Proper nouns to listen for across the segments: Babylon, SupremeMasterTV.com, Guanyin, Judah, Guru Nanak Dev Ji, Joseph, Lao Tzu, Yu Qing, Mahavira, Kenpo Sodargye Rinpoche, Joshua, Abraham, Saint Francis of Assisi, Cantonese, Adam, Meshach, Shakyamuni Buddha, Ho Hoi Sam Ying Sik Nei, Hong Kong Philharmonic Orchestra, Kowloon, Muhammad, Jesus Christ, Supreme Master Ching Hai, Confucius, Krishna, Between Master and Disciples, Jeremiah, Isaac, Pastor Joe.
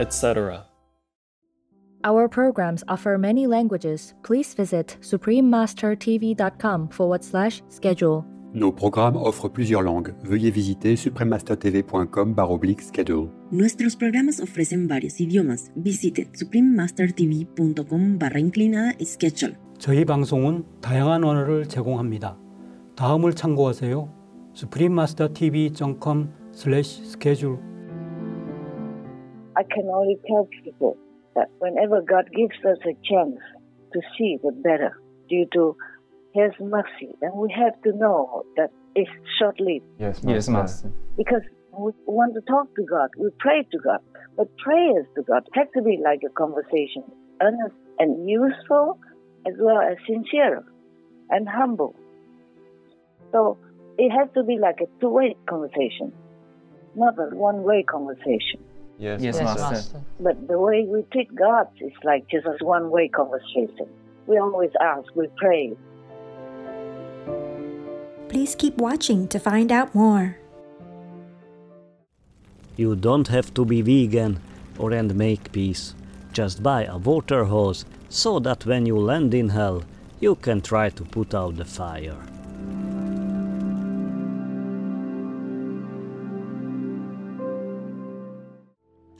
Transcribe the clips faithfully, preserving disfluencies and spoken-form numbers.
et cetera. Our programs offer many languages. Please visit Supreme Master T V dot com forward slash schedule. Nos programmes offrent plusieurs langues. Veuillez visiter SupremeMasterTV.com barre oblique schedule. Nuestros programas ofrecen varios idiomas. Visite SupremeMasterTV.com barra inclinada schedule. 저희 방송은 다양한 언어를 제공합니다. 다음을 참고하세요. SupremeMasterTV.com slash schedule. I can only tell people that whenever God gives us a chance to see the better due to His mercy, and we have to know that it's short-lived. Yes, mercy. Yes, mercy. Because we want to talk to God, we pray to God, but prayers to God have to be like a conversation, earnest and useful, as well as sincere and humble. So it has to be like a two-way conversation, not a one-way conversation. Yes, yes, Master. Master. But the way we treat God is like just a one-way conversation. We always ask, we pray. Please keep watching to find out more. You don't have to be vegan or and make peace. Just buy a water hose so that when you land in hell, you can try to put out the fire.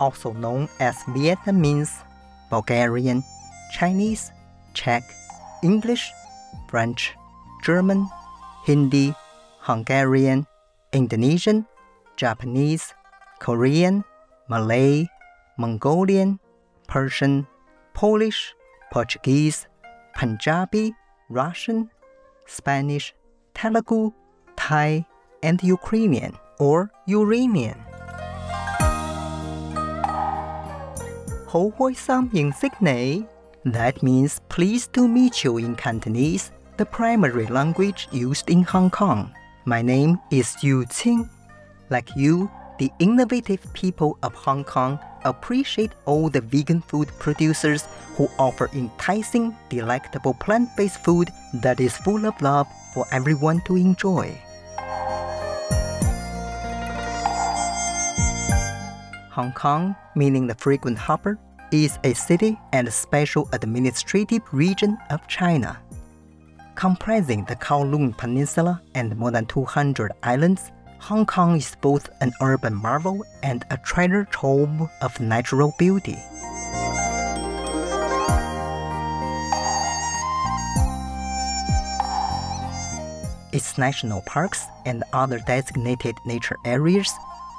also known as Vietnamese, Bulgarian, Chinese, Czech, English, French, German, Hindi, Hungarian, Indonesian, Japanese, Korean, Malay, Mongolian, Persian, Polish, Portuguese, Punjabi, Russian, Spanish, Telugu, Thai, and Ukrainian or Uranian. Ho Hoi Sam Ying Sik Nei. That means pleased to meet you in Cantonese, the primary language used in Hong Kong. My name is Yu Qing. Like you, the innovative people of Hong Kong appreciate all the vegan food producers who offer enticing, delectable plant-based food that is full of love for everyone to enjoy. Hong Kong, meaning the frequent hopper, is a city and a special administrative region of China. Comprising the Kowloon Peninsula and more than two hundred islands, Hong Kong is both an urban marvel and a treasure trove of natural beauty. Its national parks and other designated nature areas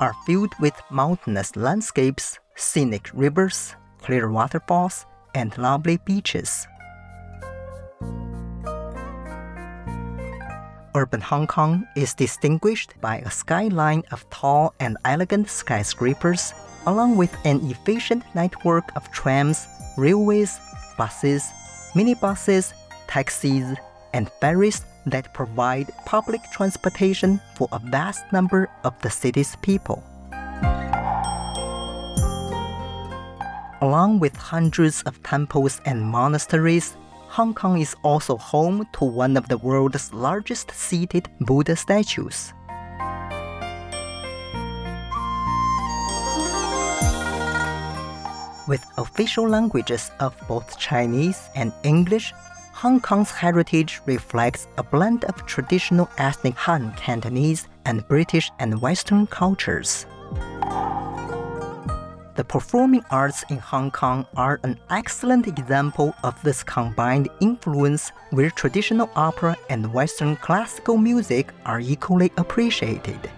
are filled with mountainous landscapes, scenic rivers, clear waterfalls, and lovely beaches. Urban Hong Kong is distinguished by a skyline of tall and elegant skyscrapers, along with an efficient network of trams, railways, buses, minibuses, taxis, and ferries that provide public transportation for a vast number of the city's people. Along with hundreds of temples and monasteries, Hong Kong is also home to one of the world's largest seated Buddha statues. With official languages of both Chinese and English, Hong Kong's heritage reflects a blend of traditional ethnic Han Cantonese and British and Western cultures. The performing arts in Hong Kong are an excellent example of this combined influence where traditional opera and Western classical music are equally appreciated.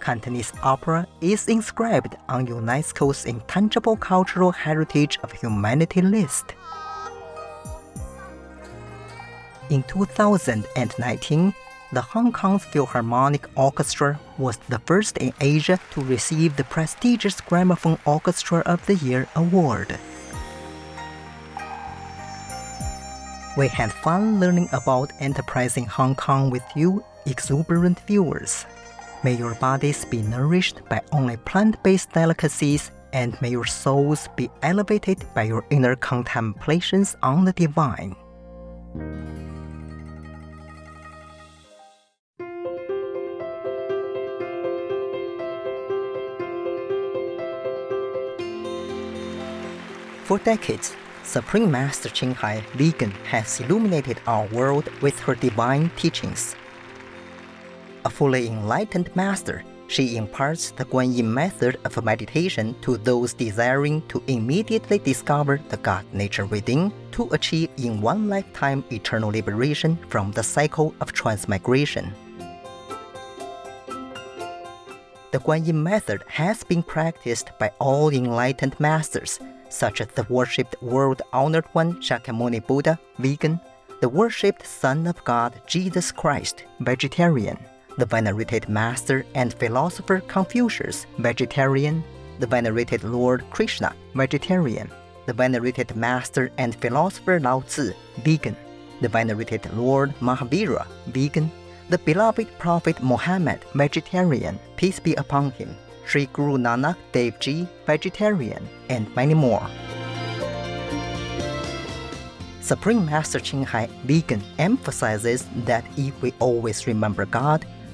Cantonese opera is inscribed on UNESCO's Intangible Cultural Heritage of Humanity list. In two thousand nineteen, the Hong Kong Philharmonic Orchestra was the first in Asia to receive the prestigious Gramophone Orchestra of the Year award. We had fun learning about enterprise in Hong Kong with you, exuberant viewers. May your bodies be nourished by only plant-based delicacies, and may your souls be elevated by your inner contemplations on the divine. For decades, Supreme Master Ching Hai, vegan, has illuminated our world with her divine teachings. A fully enlightened master, she imparts the Guanyin method of meditation to those desiring to immediately discover the God nature within to achieve in one lifetime eternal liberation from the cycle of transmigration. The Guanyin method has been practiced by all enlightened masters, such as the worshipped world-honored one Shakyamuni Buddha, vegan, the worshipped Son of God, Jesus Christ, vegetarian, the venerated master and philosopher Confucius, vegetarian, the venerated Lord Krishna, vegetarian, the venerated master and philosopher Lao Tzu, vegan, the venerated Lord Mahavira, vegan, the beloved Prophet Muhammad, vegetarian, peace be upon him, Sri Guru Nanak Dev Ji, vegetarian, and many more. Supreme Master Ching Hai, vegan, emphasizes that if we always remember God,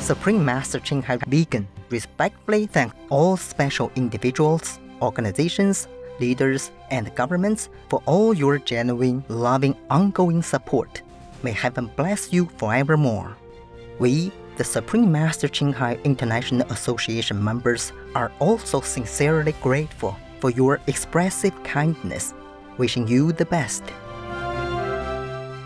Supreme Master Ching Hai, vegan, respectfully thanks all special individuals, organizations, leaders, and governments for all your genuine, loving, ongoing support. May heaven bless you forevermore. We, the Supreme Master Ching Hai International Association members, are also sincerely grateful for your expressive kindness, wishing you the best.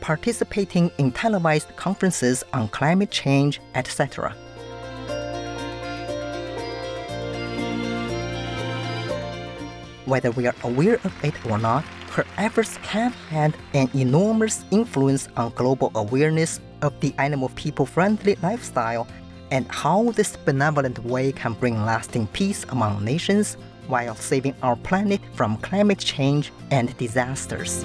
participating in televised conferences on climate change, et cetera. Whether we are aware of it or not, her efforts have had an enormous influence on global awareness of the animal people-friendly lifestyle and how this benevolent way can bring lasting peace among nations while saving our planet from climate change and disasters.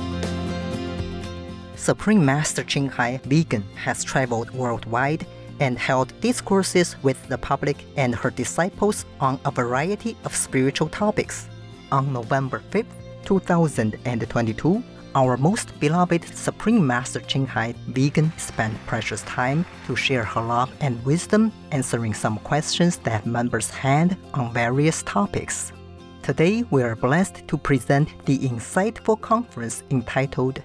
Supreme Master Ching Hai Vegan has traveled worldwide and held discourses with the public and her disciples on a variety of spiritual topics. On November fifth, two thousand twenty-two, our most beloved Supreme Master Ching Hai Vegan spent precious time to share her love and wisdom, answering some questions that members had on various topics. Today, we are blessed to present the insightful conference entitled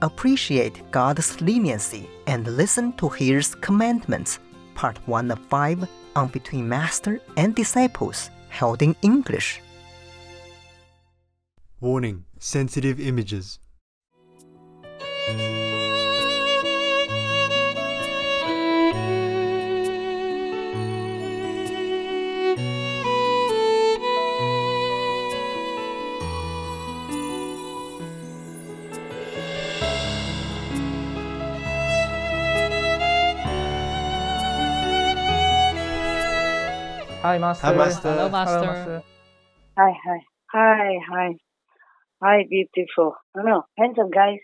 Appreciate God's Leniency and Listen to His Commandments, Part one of five on Between Master and Disciples, held in English. Warning: sensitive images. Hi, Master. Hi, Master. Hello, Master. Hello, Master. Hi, hi. Hi, hi. Hi, beautiful. Hello, handsome guys.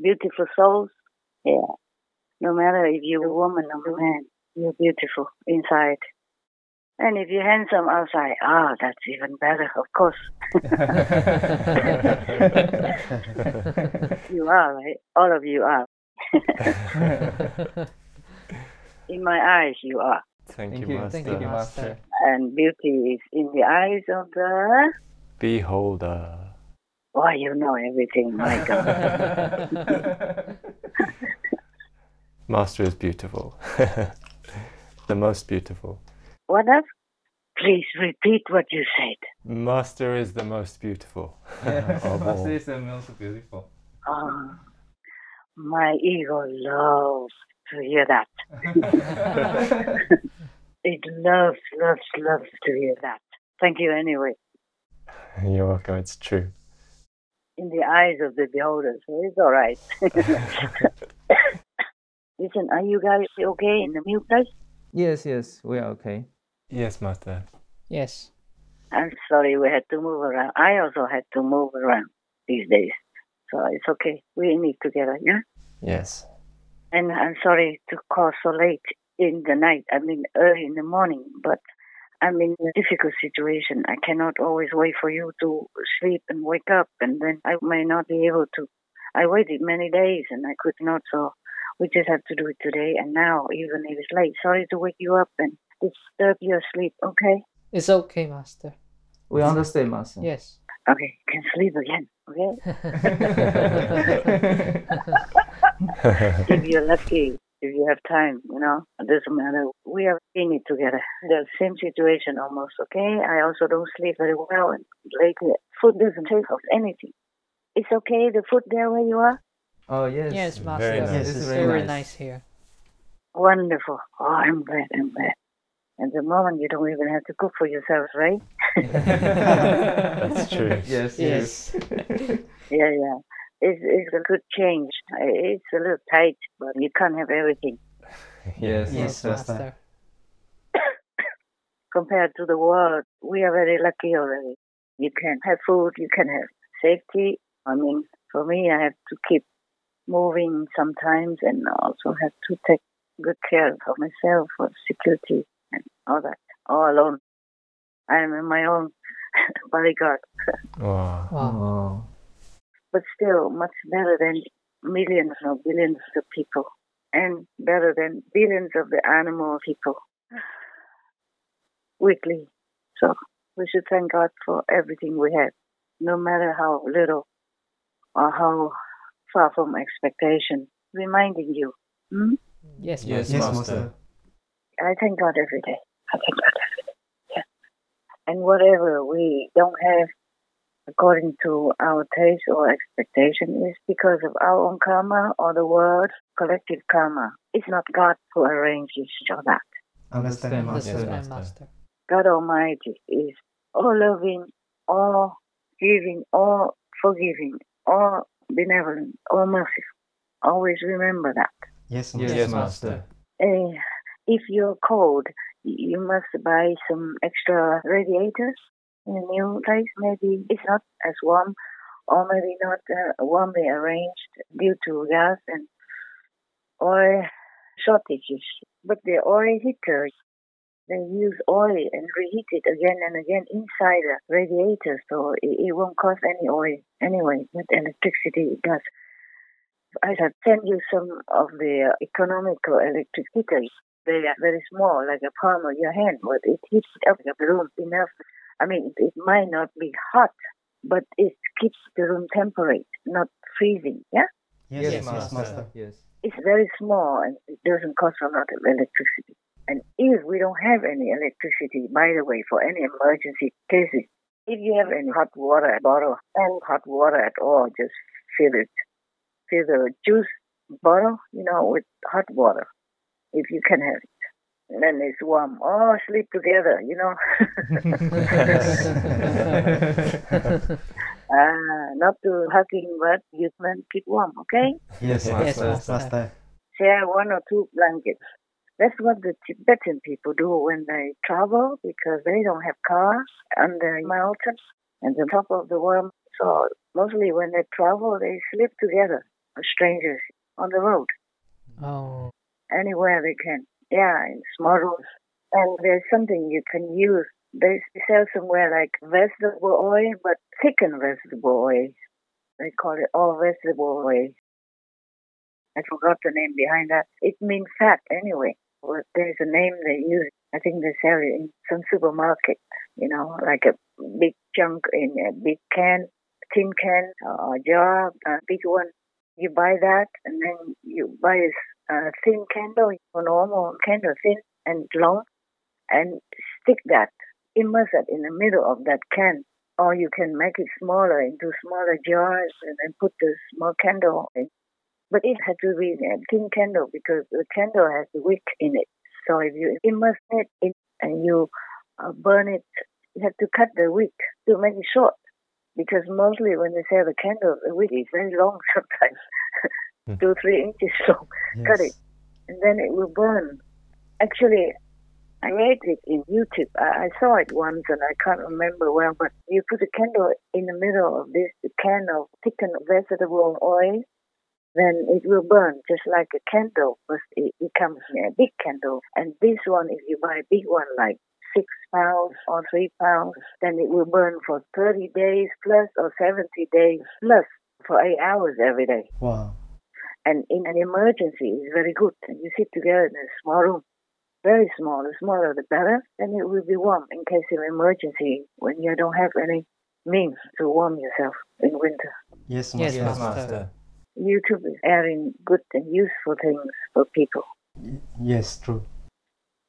Beautiful souls. Yeah. No matter if you're a woman or a man, you're beautiful inside. And if you're handsome outside, ah, oh, that's even better, of course. You are, right? All of you are. In my eyes, you are. Thank, Thank you, Master. Thank you, Master. And beauty is in the eyes of the beholder. Oh, you know everything, my God. Master is beautiful. The most beautiful. What else? Please repeat what you said. Master is the most beautiful. Yeah. Of Master all. Is the most beautiful. Oh, my ego loves to hear that. It loves, loves, loves to hear that. Thank you anyway. You're welcome, it's true. In the eyes of the beholder, so it's all right. Listen, are you guys okay in the new place? Yes, yes, we are okay. Yes, Master. Yes. I'm sorry we had to move around. I also had to move around these days. So it's okay. We're in it together, yeah? Yes. And I'm sorry to call so late in the night, I mean early in the morning, but I'm in a difficult situation. I cannot always wait for you to sleep and wake up, and then I may not be able to. I waited many days and I could not, so we just have to do it today and now, even if it's late. Sorry to wake you up and disturb your sleep, okay? It's okay, Master. We understand, Master. Yes. Okay, can sleep again, okay? If you're lucky, if you have time, you know, it doesn't matter. We are in it together. The same situation almost, okay? I also don't sleep very well, and lately food doesn't taste of anything. It's okay, the food there where you are? Oh, yes. Yes, Master. Very nice. Yes, it's very, very nice. nice here. Wonderful. Oh, I'm glad, I'm glad. At the moment, you don't even have to cook for yourself, right? That's true. Yes, yes. yes. yeah, yeah. It's, it's a good change. It's a little tight, but you can't have everything. Yes, yes, Master. Compared to the world, we are very lucky already. You can have food, you can have safety. I mean, for me, I have to keep moving sometimes and also have to take good care of myself for security and all that, all alone. I'm in my own bodyguard. Wow. wow. But still, much better than millions or billions of people, and better than billions of the animal people weekly. So we should thank God for everything we have, no matter how little or how far from expectation. Reminding you. Hmm? Yes, yes, Master. Master. I thank God every day. I thank God every day. Yeah. And whatever we don't have, according to our taste or expectation, is because of our own karma or the world's collective karma. It's not God who arranges all that. Understand, Master. Master. God Almighty is all loving, all giving, all forgiving, all benevolent, all merciful. Always remember that. Yes, Master. Yes, Master. Uh, if you're cold, you must buy some extra radiators. In a new place, maybe it's not as warm, or maybe not uh, warmly arranged due to gas and oil shortages. But the oil heaters, they use oil and reheat it again and again inside the radiator, so it, it won't cost any oil anyway, but electricity it does. I have sent you some of the economical electric heaters. They are very small, like a palm of your hand, but it heats up the room enough. I mean, it might not be hot, but it keeps the room temperate, not freezing, yeah? Yes, yes Master. Master. Yes. It's very small and it doesn't cost a lot of electricity. And if we don't have any electricity, by the way, for any emergency cases, if you have any hot water bottle and hot water at all, just fill it. Fill the juice bottle, you know, with hot water, if you can have it. And then it's warm. Oh, sleep together, you know. uh, not too hugging, but you can keep warm, okay? Yes, Master. Yes, Master. Master. Share one or two blankets. That's what the Tibetan people do when they travel, because they don't have cars on the mountains and the top of the world. So mostly when they travel, they sleep together, strangers, on the road. Oh. Anywhere they can. Yeah, in small rooms. And there's something you can use. They sell somewhere like vegetable oil, but thickened vegetable oil. They call it all vegetable oil. I forgot the name behind that. It means fat anyway. But there's a name they use. I think they sell it in some supermarket, you know, like a big chunk in a big can, tin can, or jar, a big one. You buy that, and then you buy a A thin candle, a normal candle, thin and long, and stick that, immerse it in the middle of that can. Or you can make it smaller into smaller jars and then put the small candle in. But it has to be a thin candle because the candle has the wick in it. So if you immerse it in and you burn it, you have to cut the wick to make it short. Because mostly when they sell the candle, the wick is very long sometimes. Two, three inches long. Yes. Cut it. And then it will burn. Actually, I read it in YouTube. I, I saw it once and I can't remember well, but you put a candle in the middle of this can of thickened vegetable oil, then it will burn just like a candle, but it, it comes in a big candle. And this one, if you buy a big one, like six pounds or three pounds, then it will burn for thirty days plus or seventy days plus for eight hours every day. Wow. And in an emergency, it's very good. And you sit together in a small room, very small. The smaller, the better. Then it will be warm in case of emergency when you don't have any means to warm yourself in winter. Yes, Master. Yes, Master. YouTube is airing good and useful things for people. Yes, true.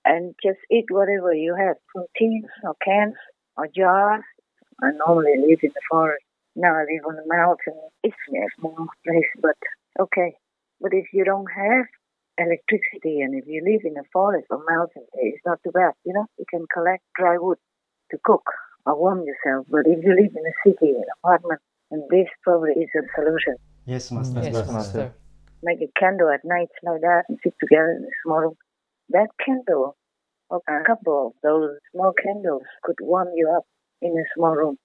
And just eat whatever you have, from tins or cans or jars. I normally live in the forest. Now I live on the mountain. It's a small place, but okay. But if you don't have electricity and if you live in a forest or mountain, it's not too bad, you know. You can collect dry wood to cook or warm yourself. But if you live in a city, an apartment, and this probably is a solution. Yes, Master. Yes, Master. Master. Make a candle at night like that and sit together in a small room. That candle, or a couple of those small candles, could warm you up in a small room,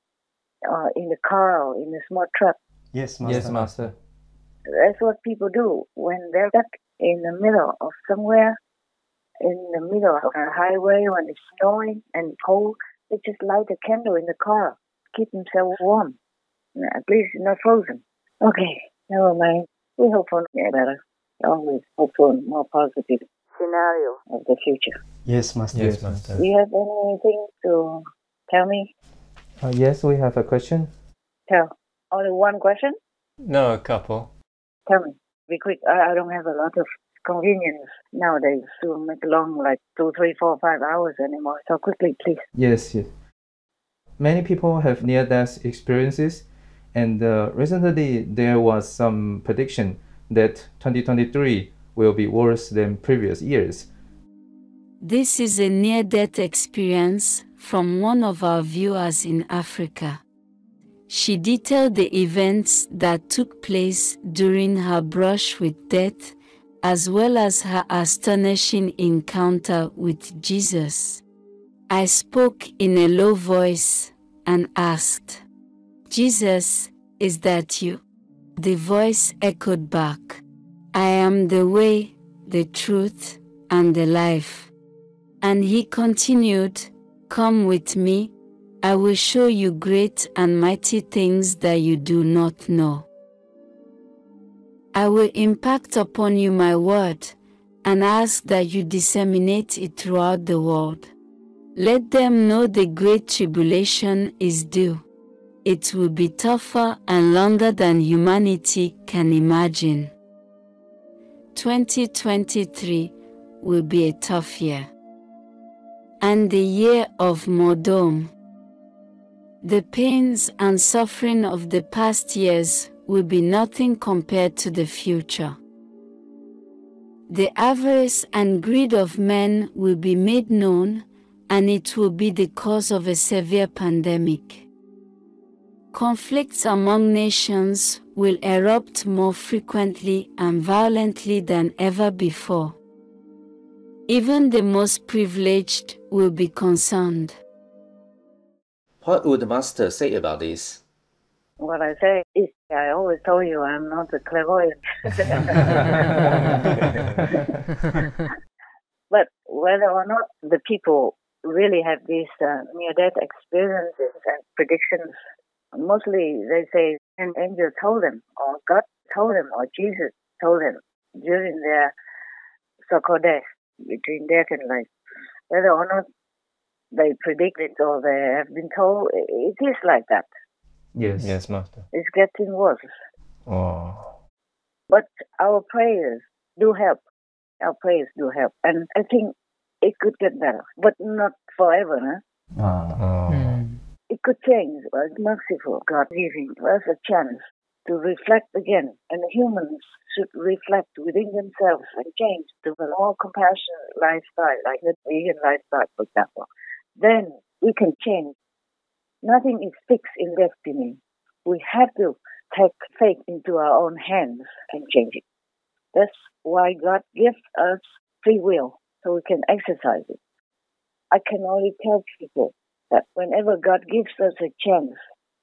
or in a car, or in a small truck. Yes, Master. Yes, Master. That's what people do when they're stuck in the middle of somewhere, in the middle of a highway when it's snowing and cold. They just light a candle in the car, keep themselves warm. At least not frozen. Okay, never mind. We hope for better. Always hope for more positive scenario of the future. Yes, Master. Yes, Master. Do you have anything to tell me? Uh, yes, we have a question. Tell. Only one question? No, a couple. Tell me. Be quick. I, I don't have a lot of convenience nowadays to make long, like two, three, four, five hours anymore. So quickly, please. Yes, yes. Many people have near-death experiences, and uh, recently there was some prediction that twenty twenty-three will be worse than previous years. This is a near-death experience from one of our viewers in Africa. She detailed the events that took place during her brush with death, as well as her astonishing encounter with Jesus. I spoke in a low voice and asked, "Jesus, is that you?" The voice echoed back, "I am the way, the truth, and the life." And he continued, "Come with me, I will show you great and mighty things that you do not know. I will impact upon you my word, and ask that you disseminate it throughout the world. Let them know the great tribulation is due. It will be tougher and longer than humanity can imagine. twenty twenty-three will be a tough year, and the year of Modom. The pains and suffering of the past years will be nothing compared to the future. The avarice and greed of men will be made known, and it will be the cause of a severe pandemic. Conflicts among nations will erupt more frequently and violently than ever before. Even the most privileged will be concerned." What would the Master say about this? What I say is, I always told you I'm not a clairvoyant. But whether or not the people really have these uh, near-death experiences and predictions, mostly they say an angel told them, or God told them, or Jesus told them during their so-called death, between death and life. Whether or not they predict it or they have been told, it is like that. Yes, yes, Master. It's getting worse. Oh. But our prayers do help. Our prayers do help. And I think it could get better, but not forever. Huh? Oh. Mm. It could change. But merciful God giving us a chance to reflect again. And humans should reflect within themselves and change to a more compassionate lifestyle, like the vegan lifestyle, for example. Then we can change. Nothing is fixed in destiny. We have to take faith into our own hands and change it. That's why God gives us free will, so we can exercise it. I can only tell people that whenever God gives us a chance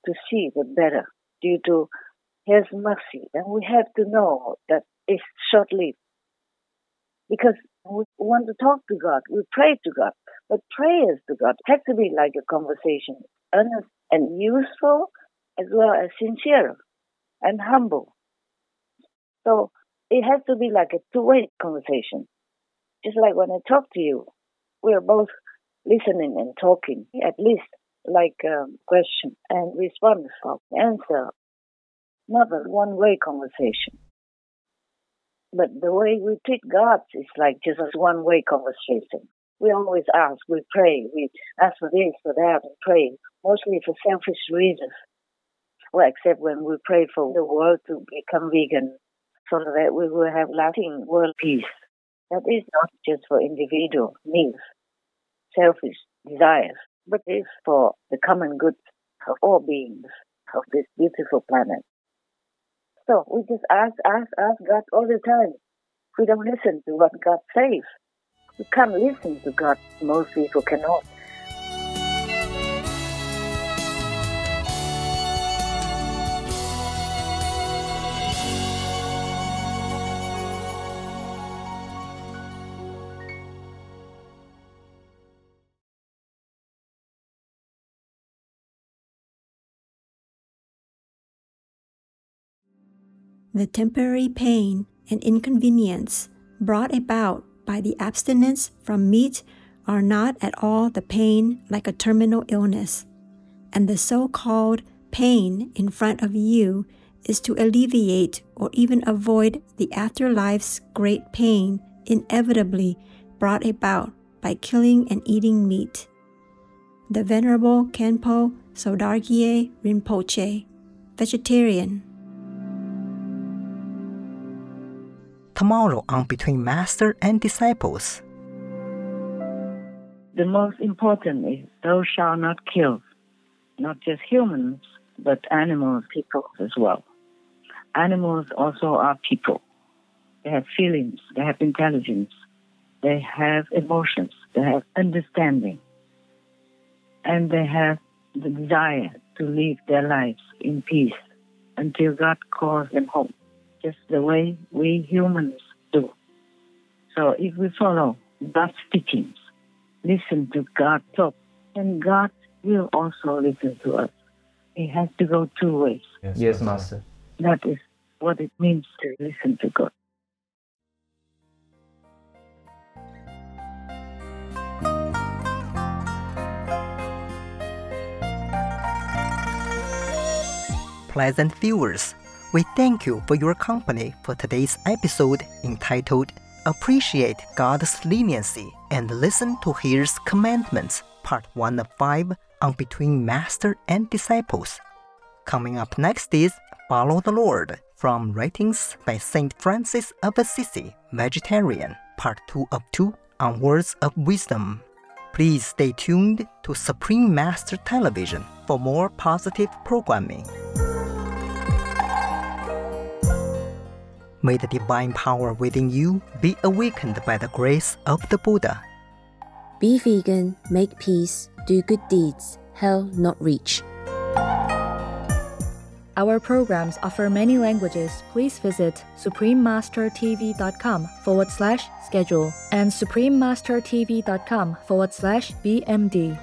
to see the better due to His mercy, and we have to know that it's short-lived. Because we want to talk to God, we pray to God, but prayers to God have to be like a conversation, earnest and useful, as well as sincere and humble. So it has to be like a two-way conversation. Just like when I talk to you, we are both listening and talking, at least like a question and response or answer, not a one-way conversation. But the way we treat God is like just a one-way conversation. We always ask, we pray, we ask for this, for that, and pray, mostly for selfish reasons. Well, except when we pray for the world to become vegan, so that we will have lasting world peace. That is not just for individual needs, selfish desires, but it's for the common good of all beings of this beautiful planet. So we just ask, ask, ask God all the time. We don't listen to what God says. We can't listen to God. Most people cannot. The temporary pain and inconvenience brought about by the abstinence from meat are not at all the pain like a terminal illness, and the so-called pain in front of you is to alleviate or even avoid the afterlife's great pain inevitably brought about by killing and eating meat. The Venerable Kenpo Sodargye Rinpoche, vegetarian. Tomorrow on Between Master and Disciples. The most important is thou shalt not kill, not just humans, but animals, people as well. Animals also are people. They have feelings, they have intelligence, they have emotions, they have understanding, and they have the desire to live their lives in peace until God calls them home. Just the way we humans do. So if we follow God's teachings, listen to God talk, then God will also listen to us. It has to go two ways. Yes, yes Master. That is what it means to listen to God. Pleasant viewers, we thank you for your company for today's episode entitled Appreciate God's Leniency and Listen to His Commandments, Part one of five on Between Master and Disciples. Coming up next is Follow the Lord from Writings by Saint Francis of Assisi, Vegetarian, Part two of two on Words of Wisdom. Please stay tuned to Supreme Master Television for more positive programming. May the divine power within you be awakened by the grace of the Buddha. Be vegan, make peace, do good deeds, hell not reach. Our programs offer many languages. Please visit SupremeMasterTV.com forward slash schedule and SupremeMasterTV.com forward slash BMD.